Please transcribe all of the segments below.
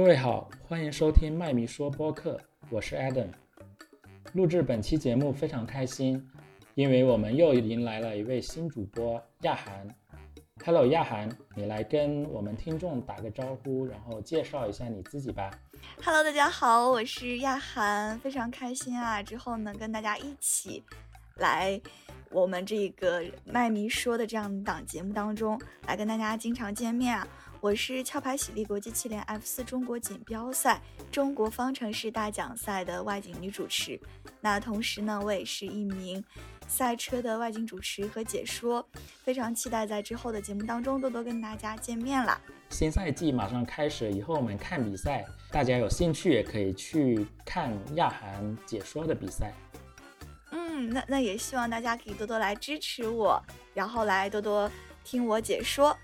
各位好，欢迎收听麦米说播客，我是 Adam。 录制本期节目非常开心，因为我们又迎来了一位新主播亚涵。 Hello 亚涵，你来跟我们听众打个招呼，然后介绍一下你自己吧。 Hello 大家好，我是亚涵，非常开心啊，之后能跟大家一起来我们这个麦迷说的这样一档节目当中来跟大家经常见面啊。我是壳牌喜力国际汽联 F4 中国锦标赛中国方程式大奖赛的外景女主持，那同时呢，我也是一名赛车的外景主持和解说，非常期待在之后的节目当中多多跟大家见面了。新赛季马上开始，以后我们看比赛，大家有兴趣也可以去看亚涵解说的比赛。那也希望大家可以多多来支持我，然后来多多听我解说。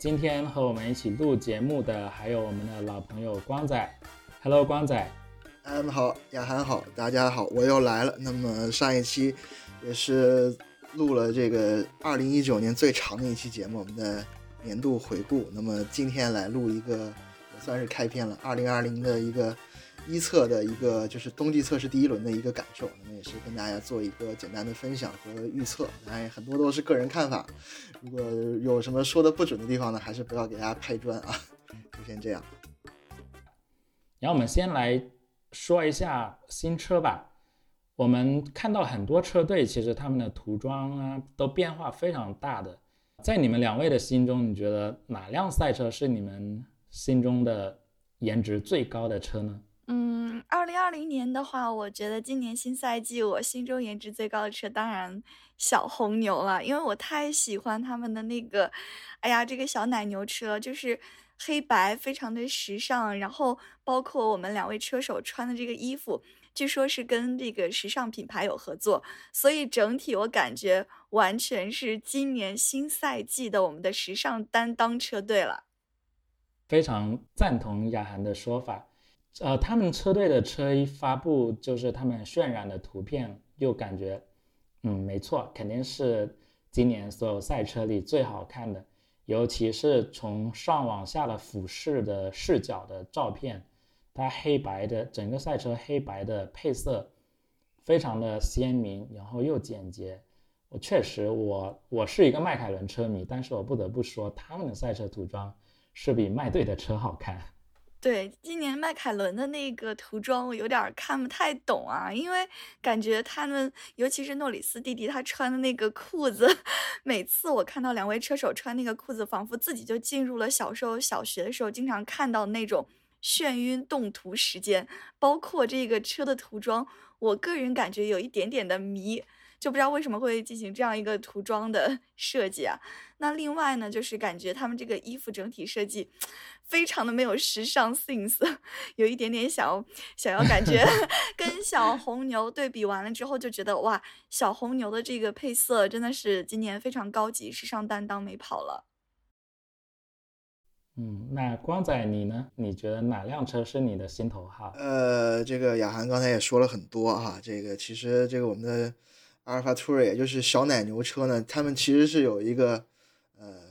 今天和我们一起录节目的还有我们的老朋友光仔。 Hello 光仔。嗯，好，亚涵好，大家好，我又来了。那么上一期也是录了这个2019年最长的一期节目，我们的年度回顾。那么今天来录一个也算是开篇了，2020的一个一测的一个就是冬季测试第一轮的一个感受，那么也是跟大家做一个简单的分享和预测，哎，很多都是个人看法，如果有什么说的不准的地方呢，还是不要给大家拍砖啊，就先这样。然后我们先来说一下新车吧。我们看到很多车队其实他们的涂装啊都变化非常大的，在你们两位的心中，你觉得哪辆赛车是你们心中的颜值最高的车呢？2020年的话，我觉得今年新赛季我心中颜值最高的车当然小红牛了，因为我太喜欢他们的那个，哎呀，这个小奶牛车就是黑白非常的时尚，然后包括我们两位车手穿的这个衣服，据说是跟这个时尚品牌有合作，所以整体我感觉完全是今年新赛季的我们的时尚担当车队了。非常赞同亚涵的说法。他们车队的车一发布，就是他们渲染的图片，又感觉没错，肯定是今年所有赛车里最好看的，尤其是从上往下的俯视的视角的照片，它黑白的整个赛车黑白的配色非常的鲜明，然后又简洁。我确实我是一个迈凯伦车迷，但是我不得不说他们的赛车涂装是比麦队的车好看。对，今年迈凯伦的那个涂装我有点看不太懂啊，因为感觉他们尤其是诺里斯弟弟他穿的那个裤子，每次我看到两位车手穿那个裤子，仿佛自己就进入了小时候小学的时候经常看到那种眩晕动图时间。包括这个车的涂装，我个人感觉有一点点的迷，就不知道为什么会进行这样一个涂装的设计啊。那另外呢，就是感觉他们这个衣服整体设计非常的没有时尚 sense， 有一点点想要感觉跟小红牛对比完了之后就觉得哇，小红牛的这个配色真的是今年非常高级，时尚担当没跑了。那光仔你呢？你觉得哪辆车是你的心头好？这个亚涵刚才也说了很多啊，这个其实这个我们的阿尔法图瑞也就是小奶牛车呢，他们其实是有一个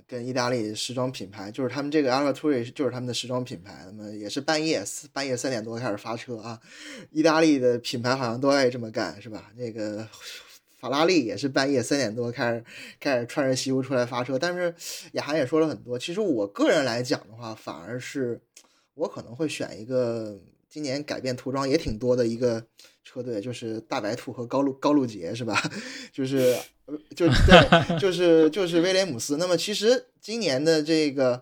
跟意大利时装品牌，就是他们这个阿尔法图瑞就是他们的时装品牌，那么也是半夜3点多开始发车啊。意大利的品牌好像都爱这么干是吧？那个法拉利也是半夜3点多开始穿着西服出来发车。但是亚涵也说了很多，其实我个人来讲的话，反而是我可能会选一个今年改变涂装也挺多的一个车队，就是大白兔和高露洁是吧？就是威廉姆斯。那么其实今年的这个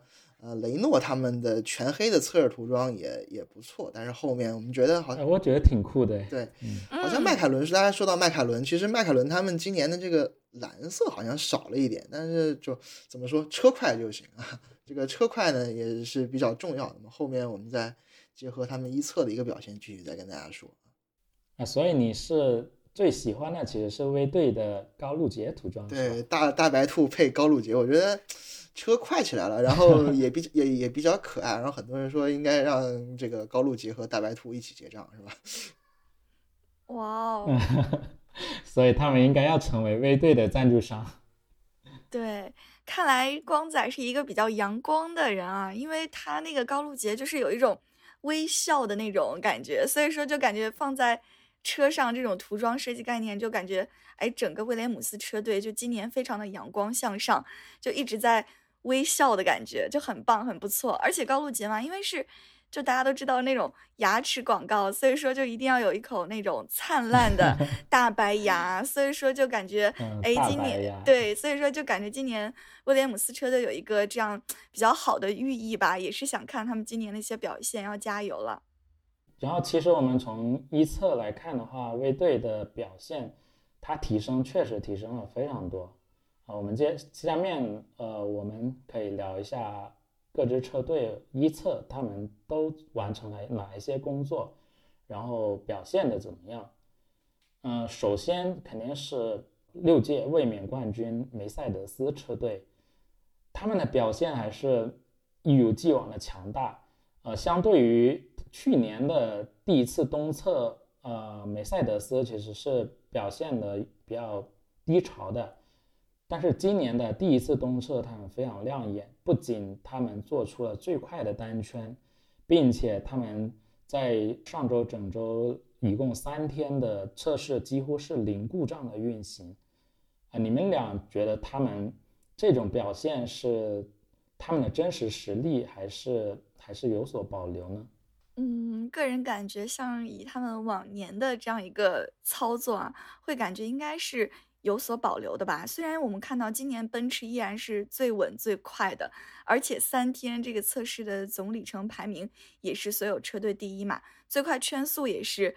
雷诺他们的全黑的侧面涂装也不错，但是后面我们觉得好像我觉得挺酷的。对，好像迈凯伦是大家说到迈凯伦，其实迈凯伦他们今年的这个蓝色好像少了一点，但是就怎么说车快就行啊，这个车快呢也是比较重要的。后面我们再结合他们一测的一个表现继续再跟大家说。所以你是最喜欢的其实是V队的高露洁涂装。对，大白兔配高露洁，我觉得车快起来了，然后也比较可爱，然后很多人说应该让这个高露洁和大白兔一起结账是吧？哇哦所以他们应该要成为V队的赞助商。对，看来光仔是一个比较阳光的人啊，因为他那个高露洁就是有一种微笑的那种感觉，所以说就感觉放在车上这种涂装设计概念，就感觉哎，整个威廉姆斯车队就今年非常的阳光向上，就一直在微笑的感觉，就很棒，很不错。而且高露洁嘛，因为是就大家都知道那种牙齿广告，所以说就一定要有一口那种灿烂的大白牙，所以说就感觉哎，今年对，所以说就感觉今年威廉姆斯车队有一个这样比较好的寓意吧，也是想看他们今年的一些表现，要加油了。然后其实我们从一侧来看的话，卫队的表现它提升确实提升了非常多啊。我们下面我们可以聊一下各支车队一侧他们都完成了哪一些工作，然后表现的怎么样。首先肯定是6届卫冕冠军梅赛德斯车队，他们的表现还是一如既往的强大。相对于去年的第一次东侧，梅赛德斯其实是表现的比较低潮的，但是今年的第一次东侧他们非常亮眼，不仅他们做出了最快的单圈，并且他们在上周整周一共3天的测试几乎是零故障的运行。你们俩觉得他们这种表现是他们的真实实力，还是有所保留呢？个人感觉像以他们往年的这样一个操作啊，会感觉应该是有所保留的吧。虽然我们看到今年奔驰依然是最稳最快的，而且3天这个测试的总里程排名也是所有车队第一嘛，最快圈速也是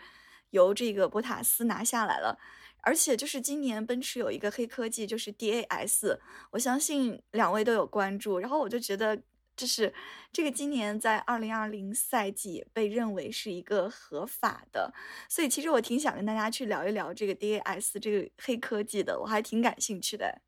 由这个博塔斯拿下来了。而且就是今年奔驰有一个黑科技，就是 DAS， 我相信两位都有关注，然后我就觉得就是这个今年在2020赛季被认为是一个合法的，所以其实我挺想跟大家去聊一聊这个 DAS 这个黑科技的，我还挺感兴趣的。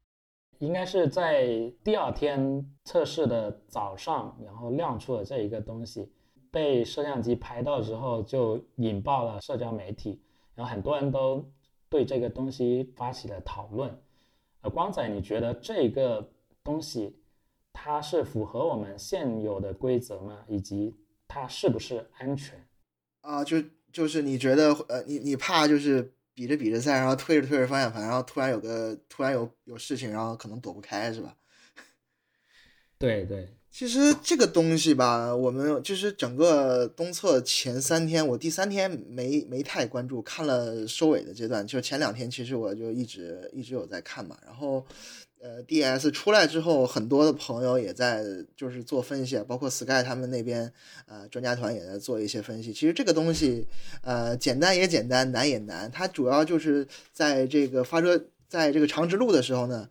应该是在第2天测试的早上，然后亮出了这一个东西，被摄像机拍到之后就引爆了社交媒体，然后很多人都对这个东西发起了讨论。光仔，你觉得这个东西它是符合我们现有的规则吗？以及它是不是安全？就是你觉得你怕就是比着赛，然后推着方向盘，然后突然有事情，然后可能躲不开，是吧？对对。其实这个东西吧，我们就是整个东侧前3天，我第3天没太关注，看了收尾的阶段，就前2天其实我就一直有在看嘛。然后DS 出来之后，很多的朋友也在就是做分析，包括 SKY 他们那边专家团也在做一些分析。其实这个东西简单也简单，难也难，它主要就是在这个发车在这个长直路的时候呢，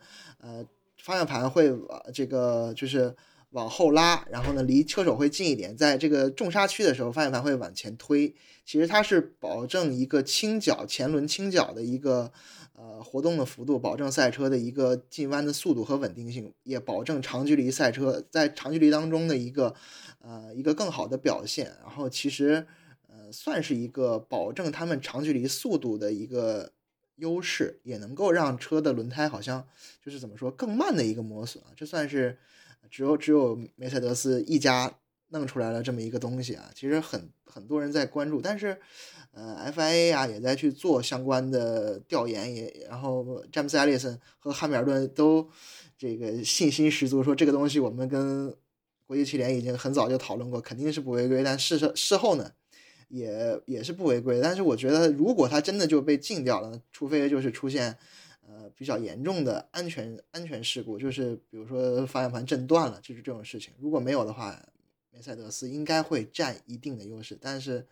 方向盘会这个就是往后拉，然后呢离车手会近一点，在这个重刹区的时候方向盘会往前推。其实它是保证一个倾角前轮倾角的一个活动的幅度，保证赛车的一个进弯的速度和稳定性，也保证长距离赛车在长距离当中的一个更好的表现。然后其实算是一个保证他们长距离速度的一个优势，也能够让车的轮胎好像就是怎么说更慢的一个磨损啊。这算是只有梅赛德斯一家弄出来了这么一个东西啊，其实很多人在关注，但是FIA 啊也在去做相关的调研，也然后詹姆斯·艾利森和汉密尔顿都这个信心十足，说这个东西我们跟国际汽联已经很早就讨论过，肯定是不违规，但事后呢也是不违规。但是我觉得如果它真的就被禁掉了，除非就是出现比较严重的安全事故，就是比如说方向盘震断了，就是这种事情。如果没有的话，梅赛德斯应该会占一定的优势。但是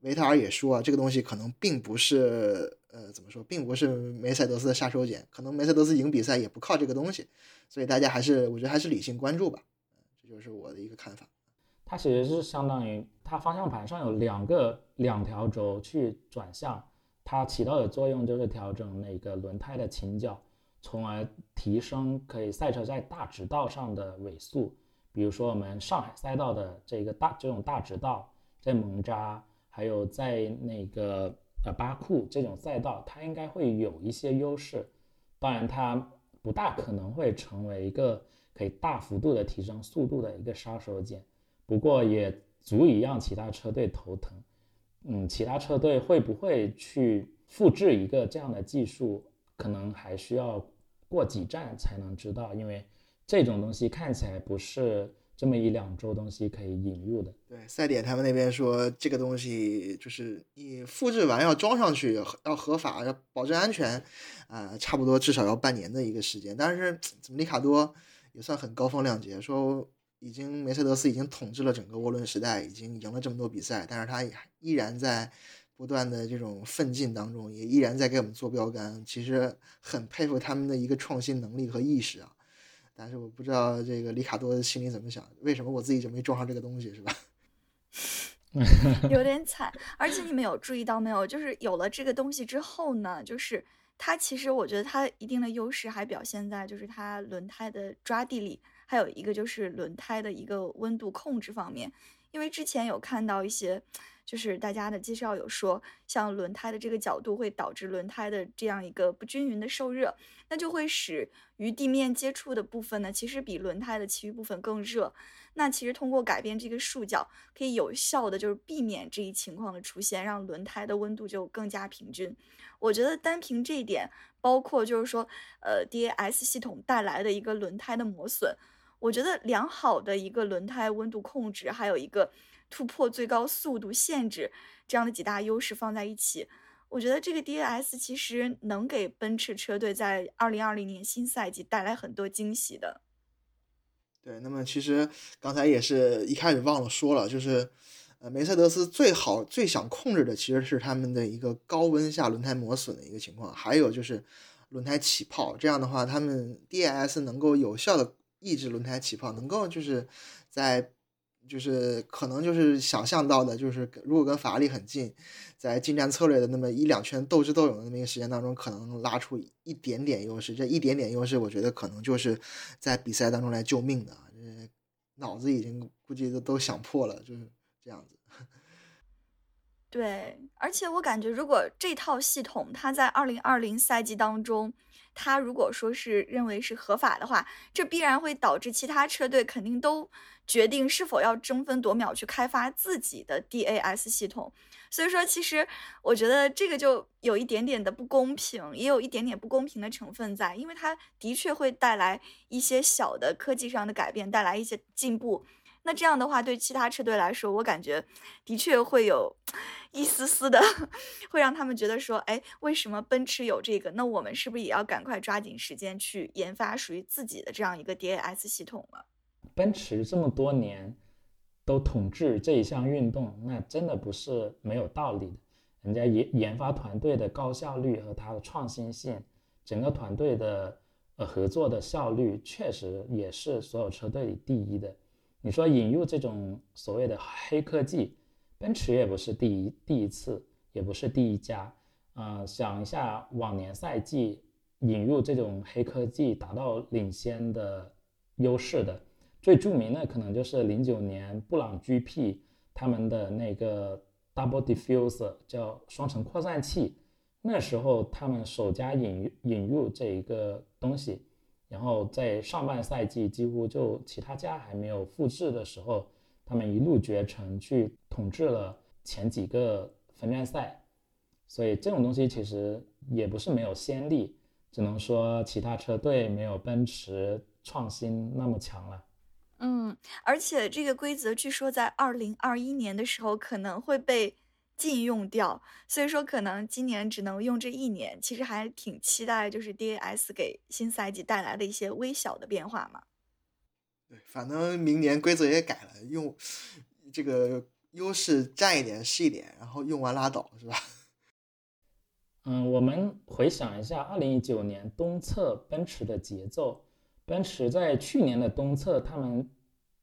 维塔尔也说啊，这个东西可能并不是并不是梅赛德斯的杀手锏，可能梅赛德斯赢比赛也不靠这个东西。所以大家我觉得还是理性关注吧，这就是我的一个看法。它其实是相当于它方向盘上有两条轴去转向。它起到的作用就是调整那个轮胎的倾角，从而提升可以赛车在大直道上的尾速。比如说我们上海赛道的这种大直道，在蒙扎还有在那个巴库这种赛道，它应该会有一些优势。当然它不大可能会成为一个可以大幅度的提升速度的一个杀手锏，不过也足以让其他车队头疼。其他车队会不会去复制一个这样的技术，可能还需要过几站才能知道，因为这种东西看起来不是这么一两周东西可以引入的。对，赛点他们那边说这个东西就是你复制完要装上去，要合法，要保证安全差不多至少要半年的一个时间。但是怎么里卡多也算很高风亮节，说已经梅赛德斯已经统治了整个涡轮时代，已经赢了这么多比赛，但是他依然在不断的这种奋进当中，也依然在给我们做标杆，其实很佩服他们的一个创新能力和意识啊。但是我不知道这个里卡多心里怎么想，为什么我自己就没装上这个东西，是吧？有点惨。而且你们有注意到没有，就是有了这个东西之后呢，就是它其实我觉得它一定的优势还表现在就是它轮胎的抓地力，还有一个就是轮胎的一个温度控制方面。因为之前有看到一些就是大家的介绍有说，像轮胎的这个角度会导致轮胎的这样一个不均匀的受热，那就会使与地面接触的部分呢，其实比轮胎的其余部分更热。那其实通过改变这个束角，可以有效的就是避免这一情况的出现，让轮胎的温度就更加平均。我觉得单凭这一点，包括就是说DAS 系统带来的一个轮胎的磨损，我觉得良好的一个轮胎温度控制，还有一个突破最高速度限制，这样的几大优势放在一起，我觉得这个 DAS 其实能给奔驰车队在2020年新赛季带来很多惊喜的。对，那么其实刚才也是一开始忘了说了，就是梅赛德斯最想控制的其实是他们的一个高温下轮胎磨损的一个情况，还有就是轮胎起泡。这样的话他们 DAS 能够有效的抑制轮胎起泡，能够就是在就是可能就是想象到的，就是如果跟法拉利很近，在进站策略的那么一两圈斗智斗勇的那么一个时间当中，可能拉出一点点优势。这一点点优势我觉得可能就是在比赛当中来救命的，脑子已经估计都想破了，就是这样子。对，而且我感觉如果这套系统它在2020赛季当中，它如果说是认为是合法的话，这必然会导致其他车队肯定都决定是否要争分夺秒去开发自己的 DAS 系统。所以说其实我觉得这个就有一点点的不公平，也有一点点不公平的成分在，因为它的确会带来一些小的科技上的改变，带来一些进步。那这样的话对其他车队来说，我感觉的确会有一丝丝的会让他们觉得说，哎，为什么奔驰有这个，那我们是不是也要赶快抓紧时间去研发属于自己的这样一个 DAS 系统了？奔驰这么多年都统治这一项运动，那真的不是没有道理的。人家研发团队的高效率和它的创新性，整个团队的合作的效率确实也是所有车队里第一的。你说引入这种所谓的黑科技，奔驰也不是第一次，也不是第一家。想一下往年赛季引入这种黑科技达到领先的优势的，最著名的可能就是09年布朗 GP 他们的那个 double diffuser 叫双层扩散器，那时候他们首家引入这一个东西。然后在上半赛季几乎就其他家还没有复制的时候，他们一路绝尘去统治了前几个分站赛。所以这种东西其实也不是没有先例，只能说其他车队没有奔驰创新那么强了。而且这个规则据说在2021年的时候可能会被禁用掉，所以说可能今年只能用这一年。其实还挺期待就是 DAS 给新赛季带来的一些微小的变化嘛。对，反正明年规则也改了，用这个优势占一点是一点，然后用完拉倒，是吧？我们回想一下2019年东侧奔驰的节奏。奔驰在去年的东侧他们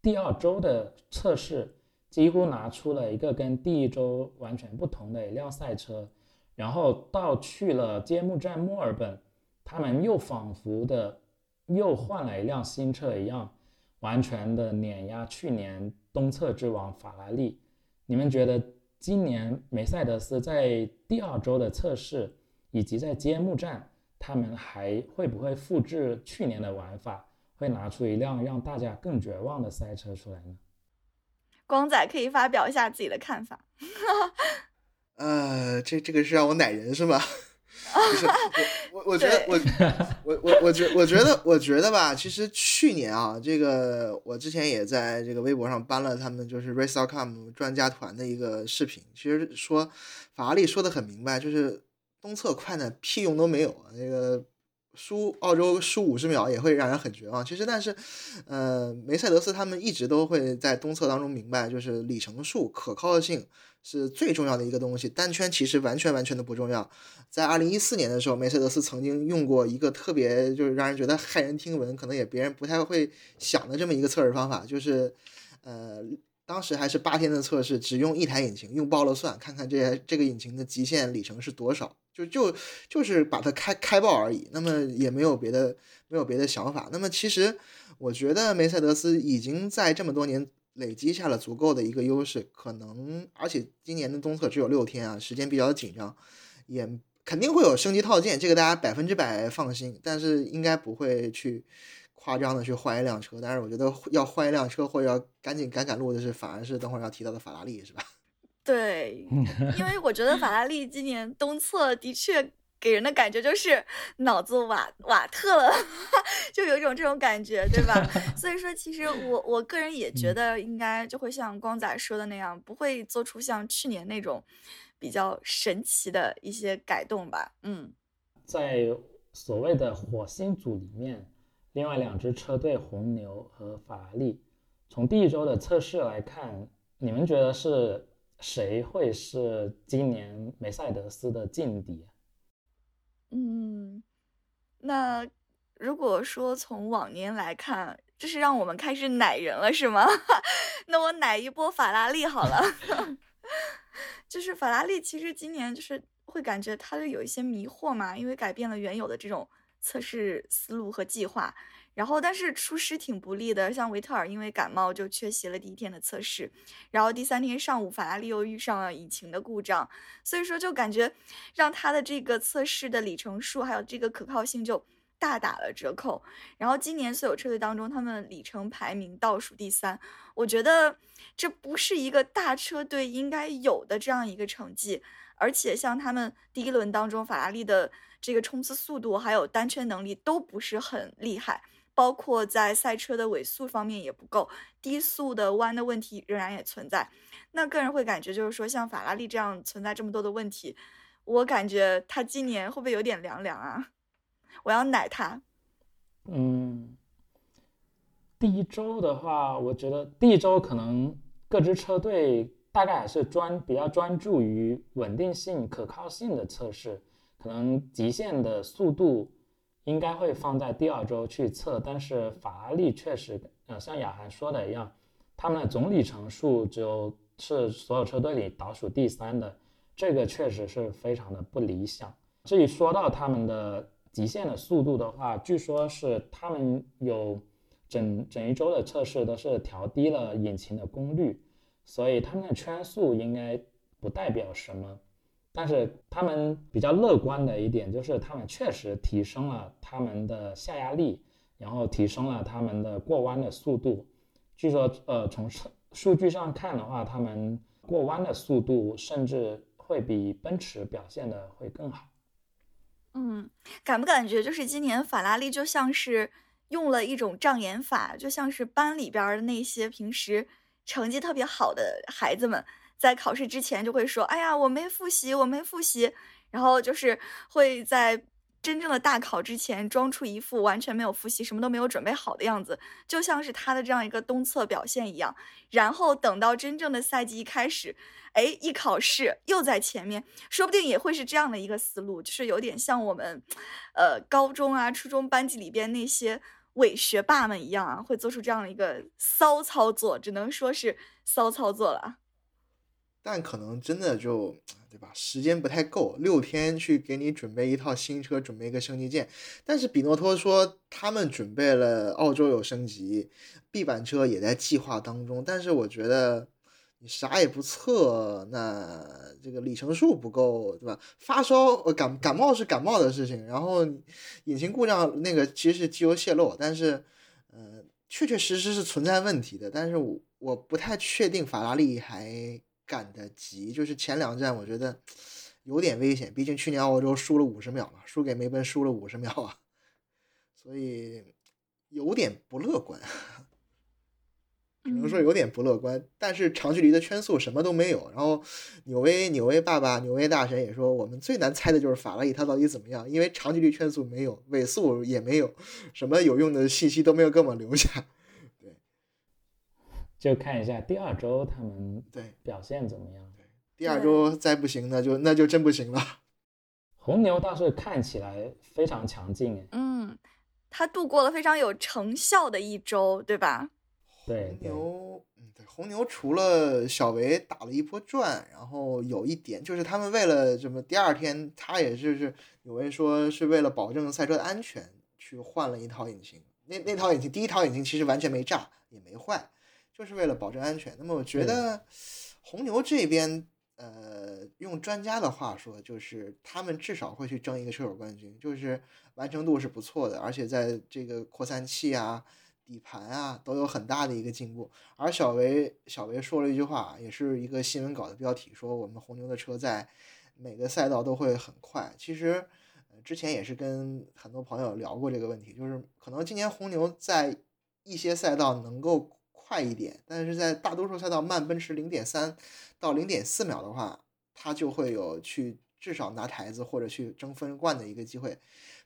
第二周的测试几乎拿出了一个跟第一周完全不同的一辆赛车，然后到去了揭幕战墨尔本，他们又仿佛的又换了一辆新车一样，完全的碾压去年东侧之王法拉利。你们觉得今年梅赛德斯在第二周的测试以及在揭幕战，他们还会不会复制去年的玩法，会拿出一辆让大家更绝望的赛车出来呢？光仔可以发表一下自己的看法。这个是让我奶人是吗？不是，我觉得吧，其实去年啊，这个我之前也在这个微博上搬了他们就是 Race.com 专家团的一个视频，其实说法拉利说的很明白，就是东侧快的屁用都没有，那个输澳洲输50秒也会让人很绝望。其实但是梅赛德斯他们一直都会在东侧当中明白，就是里程数可靠性是最重要的一个东西，单圈其实完全的不重要。在2014年的时候，梅赛德斯曾经用过一个特别就是让人觉得骇人听闻，可能也别人不太会想的这么一个测试方法，就是当时还是8天的测试，只用一台引擎，用爆了算，看看这个引擎的极限里程是多少，就是把它开爆而已，那么也没有别的想法。那么其实我觉得梅赛德斯已经在这么多年累积下了足够的一个优势，可能而且今年的东侧只有6天啊，时间比较紧张，也肯定会有升级套件，这个大家100%放心，但是应该不会去夸张的去换一辆车，但是我觉得要换一辆车或者要赶紧赶路的是反而是等会儿要提到的法拉利，是吧？对，因为我觉得法拉利今年东侧的确给人的感觉就是脑子瓦特了就有一种这种感觉，对吧？所以说其实我个人也觉得应该就会像光仔说的那样，不会做出像去年那种比较神奇的一些改动吧。在所谓的火星组里面，另外2支车队红牛和法拉利，从第一周的测试来看，你们觉得是谁会是今年梅赛德斯的劲敌？那如果说从往年来看，这是让我们开始奶人了是吗？那我奶一波法拉利好了就是法拉利其实今年就是会感觉它有一些迷惑嘛，因为改变了原有的这种测试思路和计划，然后但是出师挺不利的，像维特尔因为感冒就缺席了第一天的测试，然后第3天上午法拉利又遇上了引擎的故障，所以说就感觉让他的这个测试的里程数还有这个可靠性就大打了折扣。然后今年所有车队当中他们里程排名倒数第3，我觉得这不是一个大车队应该有的这样一个成绩。而且像他们第一轮当中法拉利的这个冲刺速度还有单圈能力都不是很厉害，包括在赛车的尾速方面也不够，低速的弯的问题仍然也存在。那个人会感觉就是说像法拉利这样存在这么多的问题，我感觉他今年会不会有点凉凉啊？我要奶他。第一周的话，我觉得第一周可能各支车队大概还是比较专注于稳定性可靠性的测试，可能极限的速度应该会放在第2周去测。但是法拉利确实像雅涵说的一样，他们的总里程数只有是所有车队里倒数第3的，这个确实是非常的不理想。至于说到他们的极限的速度的话，据说是他们有整一周的测试都是调低了引擎的功率，所以他们的圈速应该不代表什么。但是他们比较乐观的一点就是他们确实提升了他们的下压力，然后提升了他们的过弯的速度。据说从数据上看的话，他们过弯的速度甚至会比奔驰表现的会更好。感不感觉就是今年法拉利就像是用了一种障眼法，就像是班里边的那些平时成绩特别好的孩子们在考试之前就会说，哎呀我没复习，然后就是会在真正的大考之前装出一副完全没有复习什么都没有准备好的样子，就像是他的这样一个东侧表现一样。然后等到真正的赛季一开始，一考试又在前面，说不定也会是这样的一个思路，就是有点像我们高中啊初中班级里边那些伪学霸们一样啊，会做出这样的一个骚操作，只能说是骚操作了。但可能真的就对吧，时间不太够，6天去给你准备一套新车，准备一个升级键。但是比诺托说他们准备了澳洲有升级，B版车也在计划当中，但是我觉得你啥也不测，那这个里程数不够，对吧？发烧感冒是感冒的事情，然后引擎故障那个其实是机油泄漏，但是确确实实是存在问题的，但是我不太确定法拉利还赶得及，就是前两站我觉得有点危险，毕竟去年澳洲输了50秒嘛，输给梅奔输了50秒啊，所以有点不乐观，只能说有点不乐观。但是长距离的圈速什么都没有，然后纽威爸爸纽威大神也说，我们最难猜的就是法拉利他到底怎么样，因为长距离圈速没有，尾速也没有，什么有用的信息都没有给我们留下。对，就看一下第二周他们表现怎么样。对，第二周再不行那就真不行了。红牛倒是看起来非常强劲，嗯，他度过了非常有成效的一周，对吧？红牛除了小维打了一波转，然后有一点就是他们为了什么第二天他也是有人说是为了保证赛车的安全去换了一套引擎，那套引擎第一套引擎其实完全没炸也没坏，就是为了保证安全。那么我觉得红牛这边用专家的话说，就是他们至少会去争一个车手冠军，就是完成度是不错的，而且在这个扩散器啊底盘啊都有很大的一个进步。而小维说了一句话，也是一个新闻稿的标题，说我们红牛的车在每个赛道都会很快。其实之前也是跟很多朋友聊过这个问题，就是可能今年红牛在一些赛道能够快一点，但是在大多数赛道慢奔驰 0.3 到 0.4 秒的话，它就会有去至少拿台子或者去争分冠的一个机会。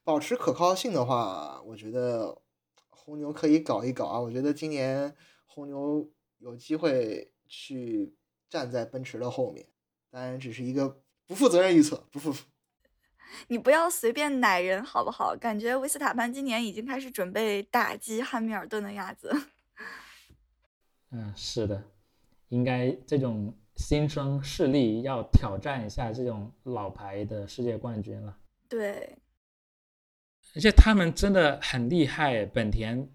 保持可靠性的话，我觉得红牛可以搞一搞啊！我觉得今年红牛有机会去站在奔驰的后面，当然只是一个不负责任预测，你不要随便奶人好不好？感觉维斯塔潘今年已经开始准备打击汉密尔顿的样子。嗯，是的，应该这种新生势力要挑战一下这种老牌的世界冠军了。对。而且他们真的很厉害，本田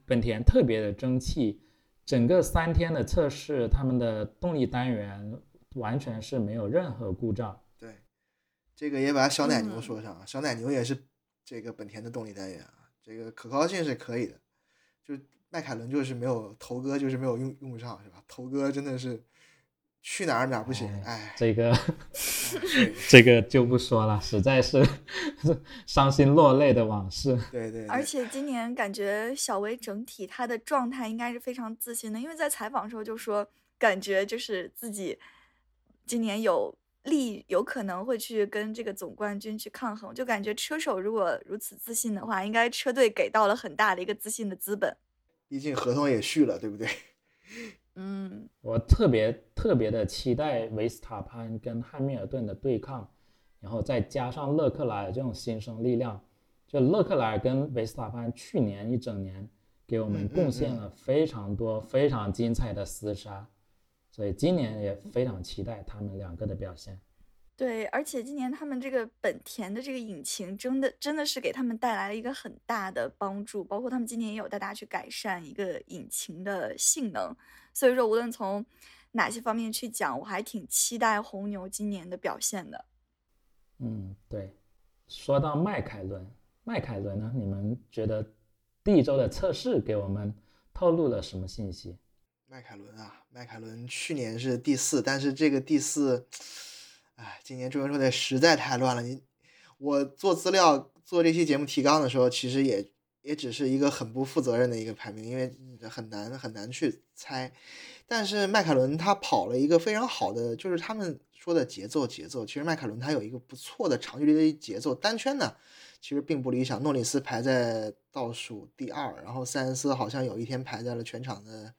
特别的争气，整个3天的测试，他们的动力单元完全是没有任何故障。对，这个也把小奶牛说上，小奶牛也是这个本田的动力单元啊，这个可靠性是可以的，就迈凯伦就是没有头哥，就是没有用不上，是吧？头哥真的是去哪儿不行，哎，这个就不说了，实在是伤心落泪的往事。对，而且今年感觉小维整体他的状态应该是非常自信的，因为在采访的时候就说，感觉就是自己今年有可能会去跟这个总冠军去抗衡，就感觉车手如果如此自信的话，应该车队给到了很大的一个自信的资本。毕竟合同也续了，对不对？嗯，我特别的期待维斯塔潘跟汉密尔顿的对抗，然后再加上勒克莱尔这种新生力量，就勒克莱尔跟维斯塔潘去年一整年给我们贡献了非常多非常精彩的厮杀，所以今年也非常期待他们两个的表现。对，而且今年他们这个本田的这个引擎真的是给他们带来了一个很大的帮助，包括他们今年也有带大家去改善一个引擎的性能，所以说无论从哪些方面去讲，我还挺期待红牛今年的表现的。嗯，对，说到迈凯伦呢，你们觉得第一周的测试给我们透露了什么信息？迈凯伦去年是第4，但是这个第4哎，今年中文车队实在太乱了。我做资料做这期节目提纲的时候，其实也只是一个很不负责任的一个排名，因为很难去猜。但是迈凯伦他跑了一个非常好的，就是他们说的节奏。其实迈凯伦他有一个不错的长距离的节奏，单圈呢其实并不理想，诺里斯排在倒数第2，然后塞恩斯好像有一天排在了全场的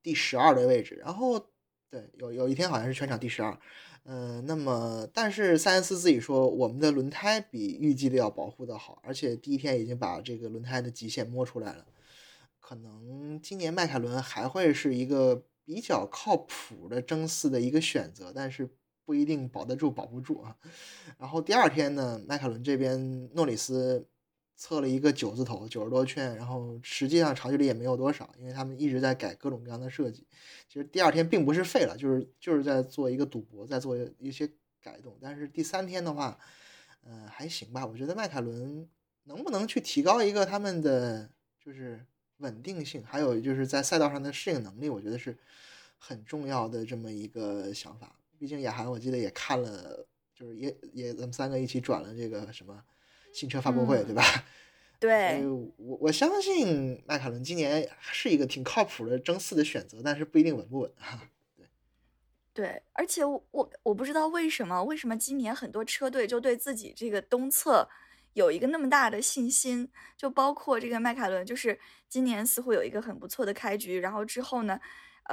第12的位置，然后。对，有一天好像是全场第12，那么但是塞恩斯自己说，我们的轮胎比预计的要保护的好，而且第一天已经把这个轮胎的极限摸出来了。可能今年迈凯伦还会是一个比较靠谱的争四的一个选择，但是不一定保得住保不住啊。然后第二天呢，迈凯伦这边诺里斯测了一个9字头，90多圈，然后实际上长距离也没有多少，因为他们一直在改各种各样的设计。其实第二天并不是废了，就是在做一个赌博，在做一些改动。但是第三天的话，还行吧。我觉得迈凯伦能不能去提高一个他们的就是稳定性，还有就是在赛道上的适应能力，我觉得是很重要的这么一个想法。毕竟雅涵我记得也看了，就是也咱们三个一起转了这个什么新车发布会，对吧？对，我相信迈凯伦今年是一个挺靠谱的争四的选择，但是不一定稳不稳啊。对，而且我不知道为什么今年很多车队就对自己这个东侧有一个那么大的信心，就包括这个迈凯伦，就是今年似乎有一个很不错的开局，然后之后呢，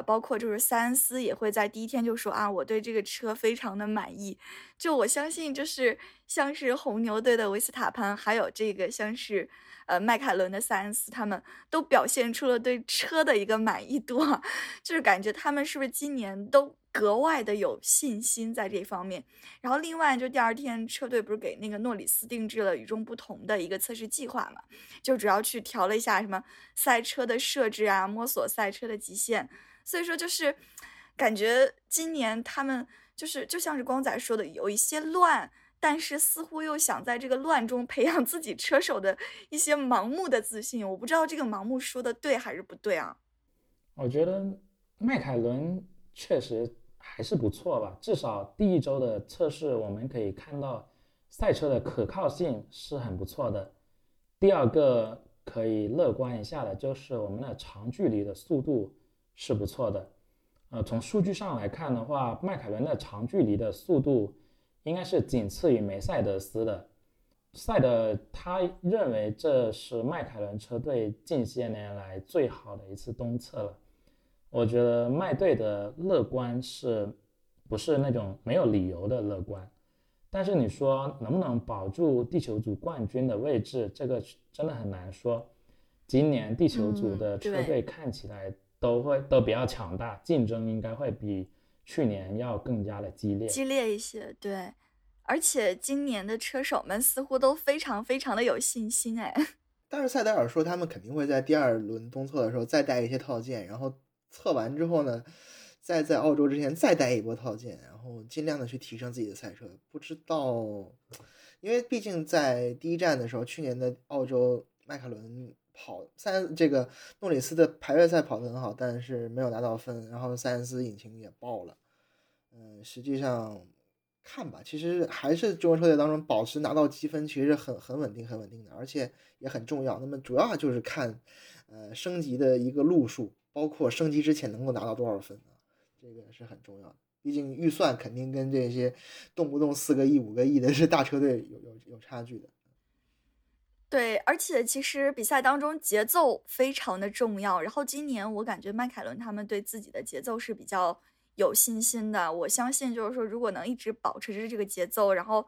包括就是塞恩斯也会在第一天就说啊，我对这个车非常的满意。就我相信，就是像是红牛队的维斯塔潘，还有这个像是迈凯伦的塞恩斯，他们都表现出了对车的一个满意度，就是感觉他们是不是今年都格外的有信心在这方面。然后另外就第二天车队不是给那个诺里斯定制了与众不同的一个测试计划嘛，就主要去调了一下什么赛车的设置啊，摸索赛车的极限。所以说就是感觉今年他们就是就像是光仔说的有一些乱，但是似乎又想在这个乱中培养自己车手的一些盲目的自信。我不知道这个盲目说的对还是不对啊。我觉得迈凯伦确实还是不错吧，至少第一周的测试我们可以看到赛车的可靠性是很不错的。第二个可以乐观一下的就是我们的长距离的速度是不错的。从数据上来看的话，迈凯伦的长距离的速度应该是仅次于梅赛德斯的。赛德他认为这是迈凯伦车队近些年来最好的一次东测了。我觉得麦队的乐观是不是那种没有理由的乐观，但是你说能不能保住地球组冠军的位置，这个真的很难说。今年地球组的车队看起来都比较强大，竞争应该会比去年要更加的激烈一些。对，而且今年的车手们似乎都非常非常的有信心。哎，但是塞德尔说他们肯定会在第二轮东测的时候再带一些套件，然后测完之后呢，再在澳洲之前再带一波套件，然后尽量的去提升自己的赛车。不知道，因为毕竟在第一站的时候，去年的澳洲迈凯伦跑这个诺里斯的排位赛跑得很好，但是没有拿到分，然后塞恩斯引擎也爆了。实际上看吧，其实还是中国车队当中保持拿到积分其实很稳定，很稳定的，而且也很重要。那么主要就是看升级的一个路数，包括升级之前能够拿到多少分啊，这个是很重要的。毕竟预算肯定跟这些动不动4个亿、5个亿的是大车队有差距的。对，而且其实比赛当中节奏非常的重要。然后今年我感觉迈凯伦他们对自己的节奏是比较有信心的。我相信就是说，如果能一直保持着这个节奏，然后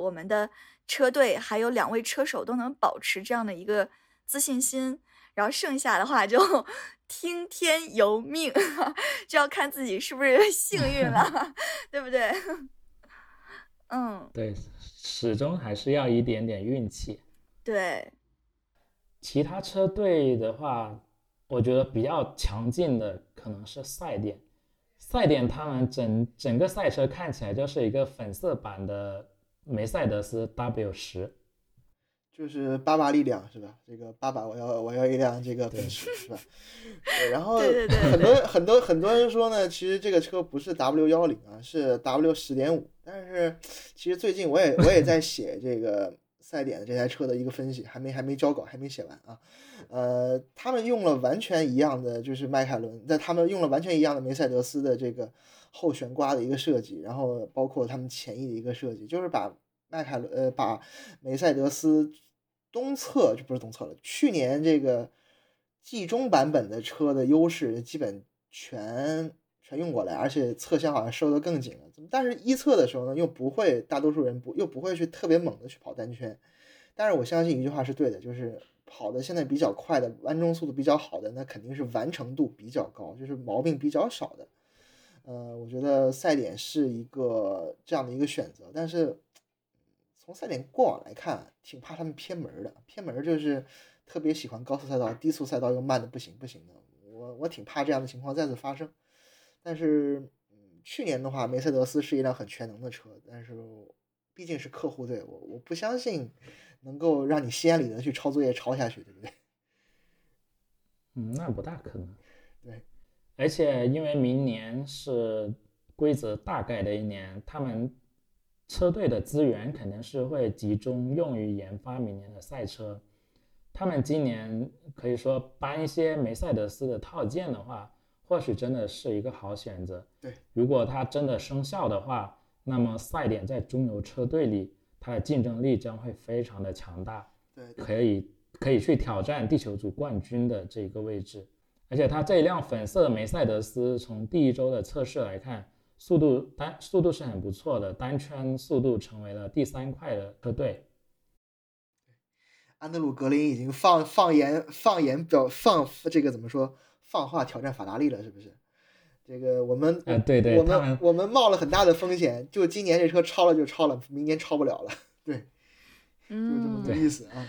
我们的车队还有2位车手都能保持这样的一个自信心。然后剩下的话就听天由命，就要看自己是不是幸运了，对不对？嗯，对，始终还是要一点点运气。对，其他车队的话，我觉得比较强劲的可能是赛点他们整个赛车看起来就是一个粉色版的梅赛德斯 W10。就是爸爸力量是吧？这个爸爸我要一辆这个奔驰是吧？然后很多人说呢，其实这个车不是 W10 啊，是 W10.5。但是其实最近我也在写这个赛点的这台车的一个分析，还没交稿，还没写完啊。他们用了完全一样的就是迈凯伦，但他们用了完全一样的梅赛德斯的这个后悬挂的一个设计，然后包括他们前翼的一个设计，就是把梅赛德斯东侧就不是东侧了，去年这个季中版本的车的优势基本全用过来，而且侧箱好像收得更紧了。但是一侧的时候呢，大多数人不会去特别猛的去跑单圈。但是我相信一句话是对的，就是跑的现在比较快的，弯中速度比较好的，那肯定是完成度比较高，就是毛病比较少的。我觉得赛点是一个这样的一个选择，但是从赛点过往来看，挺怕他们偏门的。偏门就是特别喜欢高速赛道，低速赛道又慢的不行的。我挺怕这样的情况再次发生。但是，去年的话，梅赛德斯是一辆很全能的车，但是毕竟是客户队，我不相信能够让你心安理得去抄作业抄下去，对不对？那不大可能。对，而且因为明年是规则大改的一年，他们车队的资源肯定是会集中用于研发明年的赛车。他们今年可以说搬一些梅赛德斯的套件的话，或许真的是一个好选择。对，如果它真的生效的话，那么赛点在中游车队里，它的竞争力将会非常的强大。对，可以去挑战地球组冠军的这个位置。而且它这一辆粉色的梅赛德斯，从第一周的测试来看，速度是很不错的，单圈速度成为了第三快的车队。安德鲁格林已经放话挑战法拉利了，是不是？这个我们冒了很大的风险，就今年这车超了就超了，明年超不了了。对，就这么个意思啊。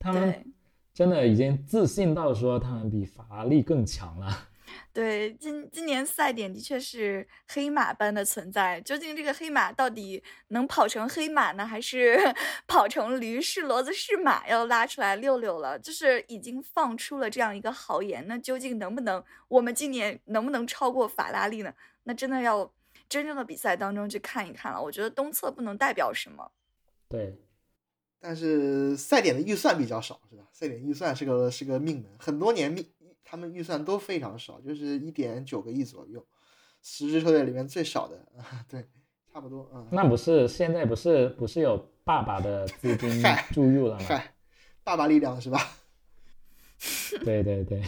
他们真的已经自信到说他们比法拉利更强了。对，今年赛点的确是黑马般的存在，究竟这个黑马到底能跑成黑马呢，还是跑成驴是骡子是马，要拉出来溜溜了，就是已经放出了这样一个豪言，那究竟能不能，我们今年能不能超过法拉利呢？那真的要真正的比赛当中去看一看了，我觉得东侧不能代表什么。对，但是赛点的预算比较少，是吧？赛点预算是个命门，很多年他们预算都非常少，就是 1.9 个亿左右，10支车队里面最少的。对，差不多。那不是现在不是有爸爸的资金注入了吗？爸爸力量是吧？对对对。